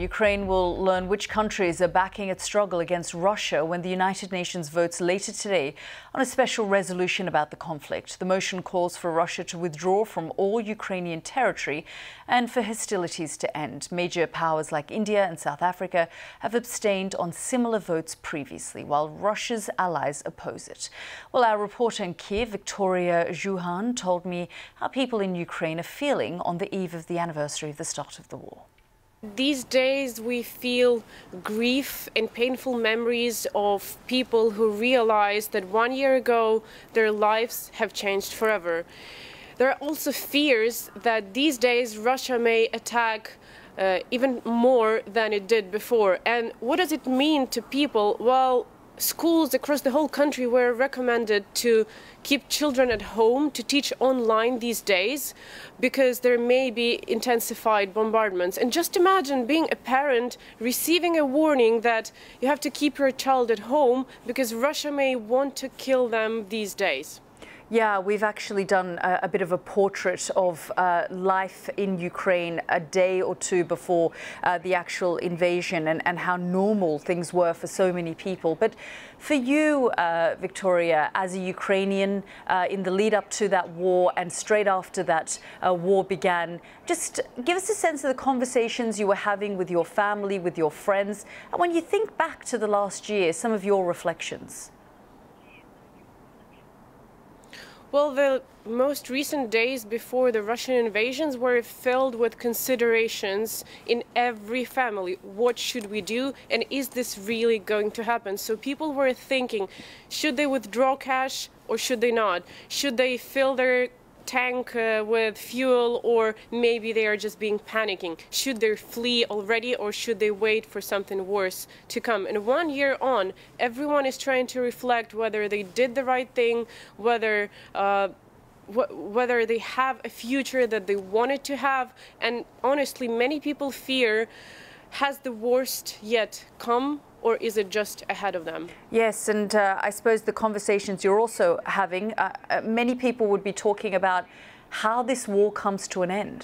Ukraine will learn which countries are backing its struggle against Russia when the United Nations votes later today on a special resolution about the conflict. The motion calls for Russia to withdraw from all Ukrainian territory and for hostilities to end. Major powers like India and South Africa have abstained on similar votes previously, while Russia's allies oppose it. Well, our reporter in Kiev, Victoria Zhuhan, told me how people in Ukraine are feeling on the eve of the anniversary of the start of the war. These days we feel grief and painful memories of people who realize that 1 year ago their lives have changed forever. There are also fears that these days Russia may attack even more than it did before. And what does it mean to people? Well, schools across the whole country were recommended to keep children at home, to teach online these days, because there may be intensified bombardments. And just imagine being a parent receiving a warning that you have to keep your child at home because Russia may want to kill them these days. Yeah, we've actually done a bit of a portrait of life in Ukraine a day or two before the actual invasion and how normal things were for so many people. But for you, Victoria, as a Ukrainian in the lead up to that war and straight after that war began, just give us a sense of the conversations you were having with your family, with your friends. And when you think back to the last year, some of your reflections. Well, the most recent days before the Russian invasions were filled with considerations in every family. What should we do? And is this really going to happen? So people were thinking, should they withdraw cash or should they not? Should they fill their tank with fuel, or maybe they are just being panicking? Should they flee already, or should they wait for something worse to come? And 1 year on, everyone is trying to reflect whether they did the right thing, whether they have a future that they wanted to have. And honestly, many people fear, has the worst yet come, or is it just ahead of them? Yes, and I suppose the conversations you're also having, many people would be talking about how this war comes to an end.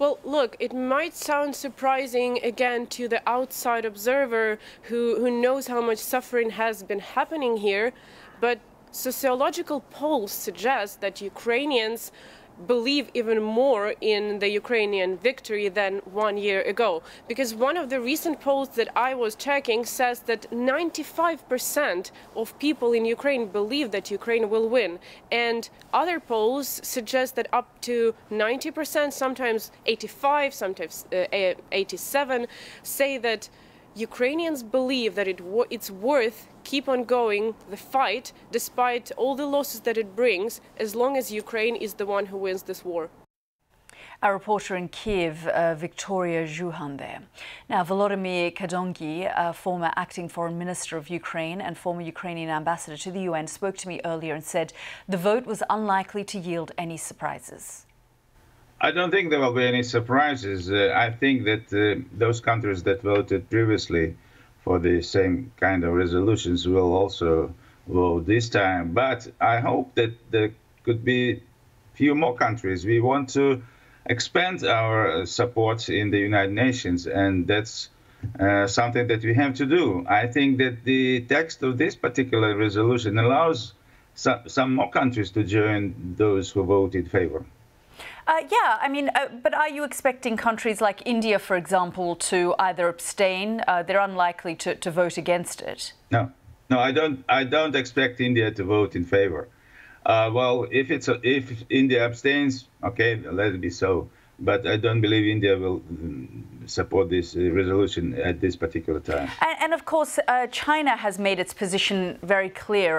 Well, look, it might sound surprising, again, to the outside observer who knows how much suffering has been happening here, but sociological polls suggest that Ukrainians believe even more in the Ukrainian victory than 1 year ago, because one of the recent polls that I was checking says that 95% of people in Ukraine believe that Ukraine will win, and other polls suggest that up to 90%, sometimes 85%, sometimes 87%, say that Ukrainians believe that it's worth keep on going the fight despite all the losses that it brings, as long as Ukraine is the one who wins this war. Our reporter in Kiev, Victoria Zhuhan there. Now, Volodymyr Kadongi, former acting foreign minister of Ukraine and former Ukrainian ambassador to the UN, spoke to me earlier and said the vote was unlikely to yield any surprises. I don't think there will be any surprises. I think that those countries that voted previously for the same kind of resolutions will also vote this time. But I hope that there could be a few more countries. We want to expand our support in the United Nations, and that's something that we have to do. I think that the text of this particular resolution allows some more countries to join those who vote in favor. Yeah, I mean, but are you expecting countries like India, for example, to either abstain? They're unlikely to vote against it. No, I don't expect India to vote in favor. Well, if India abstains, okay, let it be so. But I don't believe India will support this resolution at this particular time. And of course, China has made its position very clear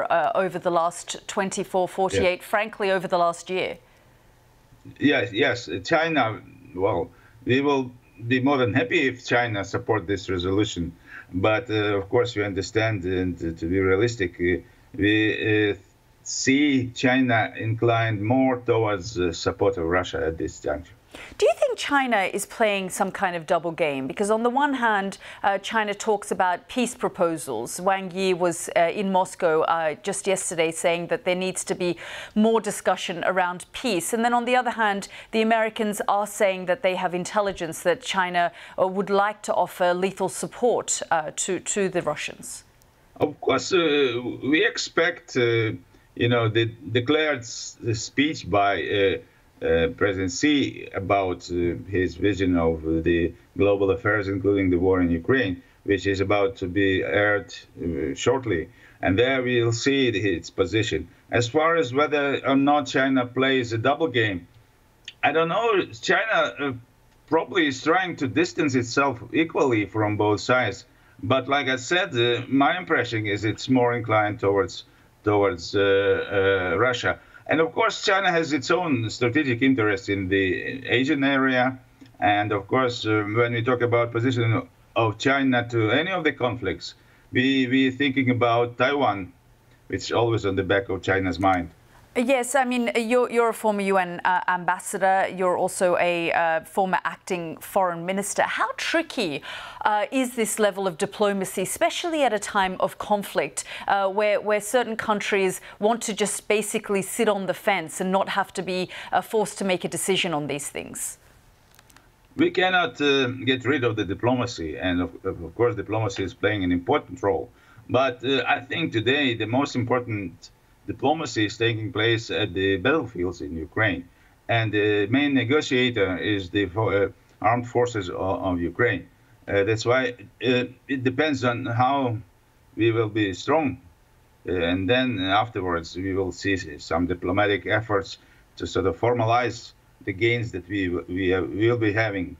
over the last 24, 48, yeah, frankly, over the last year. Yes, China, well, we will be more than happy if China support this resolution. But, of course, we understand, and to be realistic, we see China inclined more towards support of Russia at this juncture. Do you think China is playing some kind of double game? Because on the one hand, China talks about peace proposals. Wang Yi was in Moscow just yesterday saying that there needs to be more discussion around peace. And then on the other hand, the Americans are saying that they have intelligence that China would like to offer lethal support to the Russians. Of course, we expect, the declared speech by President Xi about his vision of the global affairs, including the war in Ukraine, which is about to be aired shortly. And there we'll see its position. As far as whether or not China plays a double game, I don't know. China probably is trying to distance itself equally from both sides. But like I said, my impression is it's more inclined towards Russia. And of course, China has its own strategic interests in the Asian area. And of course, when we talk about position of China to any of the conflicts, we're thinking about Taiwan, which is always on the back of China's mind. Yes, I mean, you're a former UN ambassador. You're also a former acting foreign minister. How tricky is this level of diplomacy, especially at a time of conflict, where certain countries want to just basically sit on the fence and not have to be forced to make a decision on these things? We cannot get rid of the diplomacy. And of course, diplomacy is playing an important role. But I think today the most important diplomacy is taking place at the battlefields in Ukraine. And the main negotiator is the armed forces of Ukraine. That's why it depends on how we will be strong. And then afterwards, we will see some diplomatic efforts to sort of formalize the gains that we will be having.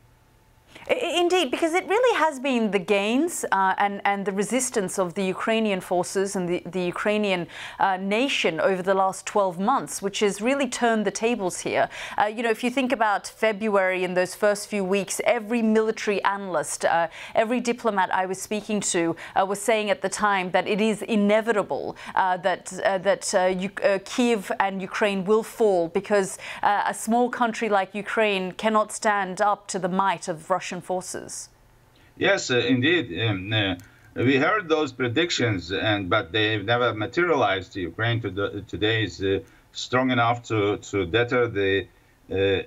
Indeed, because it really has been the gains and the resistance of the Ukrainian forces and the Ukrainian nation over the last 12 months, which has really turned the tables here. If you think about February and those first few weeks, every military analyst, every diplomat I was speaking to was saying at the time that it is inevitable that Kyiv and Ukraine will fall because a small country like Ukraine cannot stand up to the might of Russia forces. Yes, indeed. We heard those predictions, but they've never materialized. Ukraine today is strong enough to deter the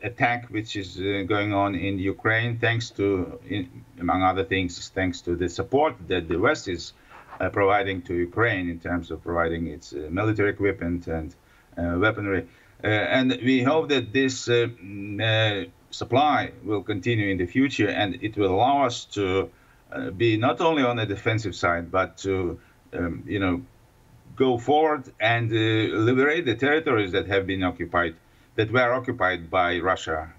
attack which is going on in Ukraine, thanks to, among other things, thanks to the support that the West is providing to Ukraine in terms of providing its military equipment and weaponry. And we hope that this supply will continue in the future, and it will allow us to be not only on the defensive side, but to, go forward and liberate the territories that have been occupied, that were occupied by Russia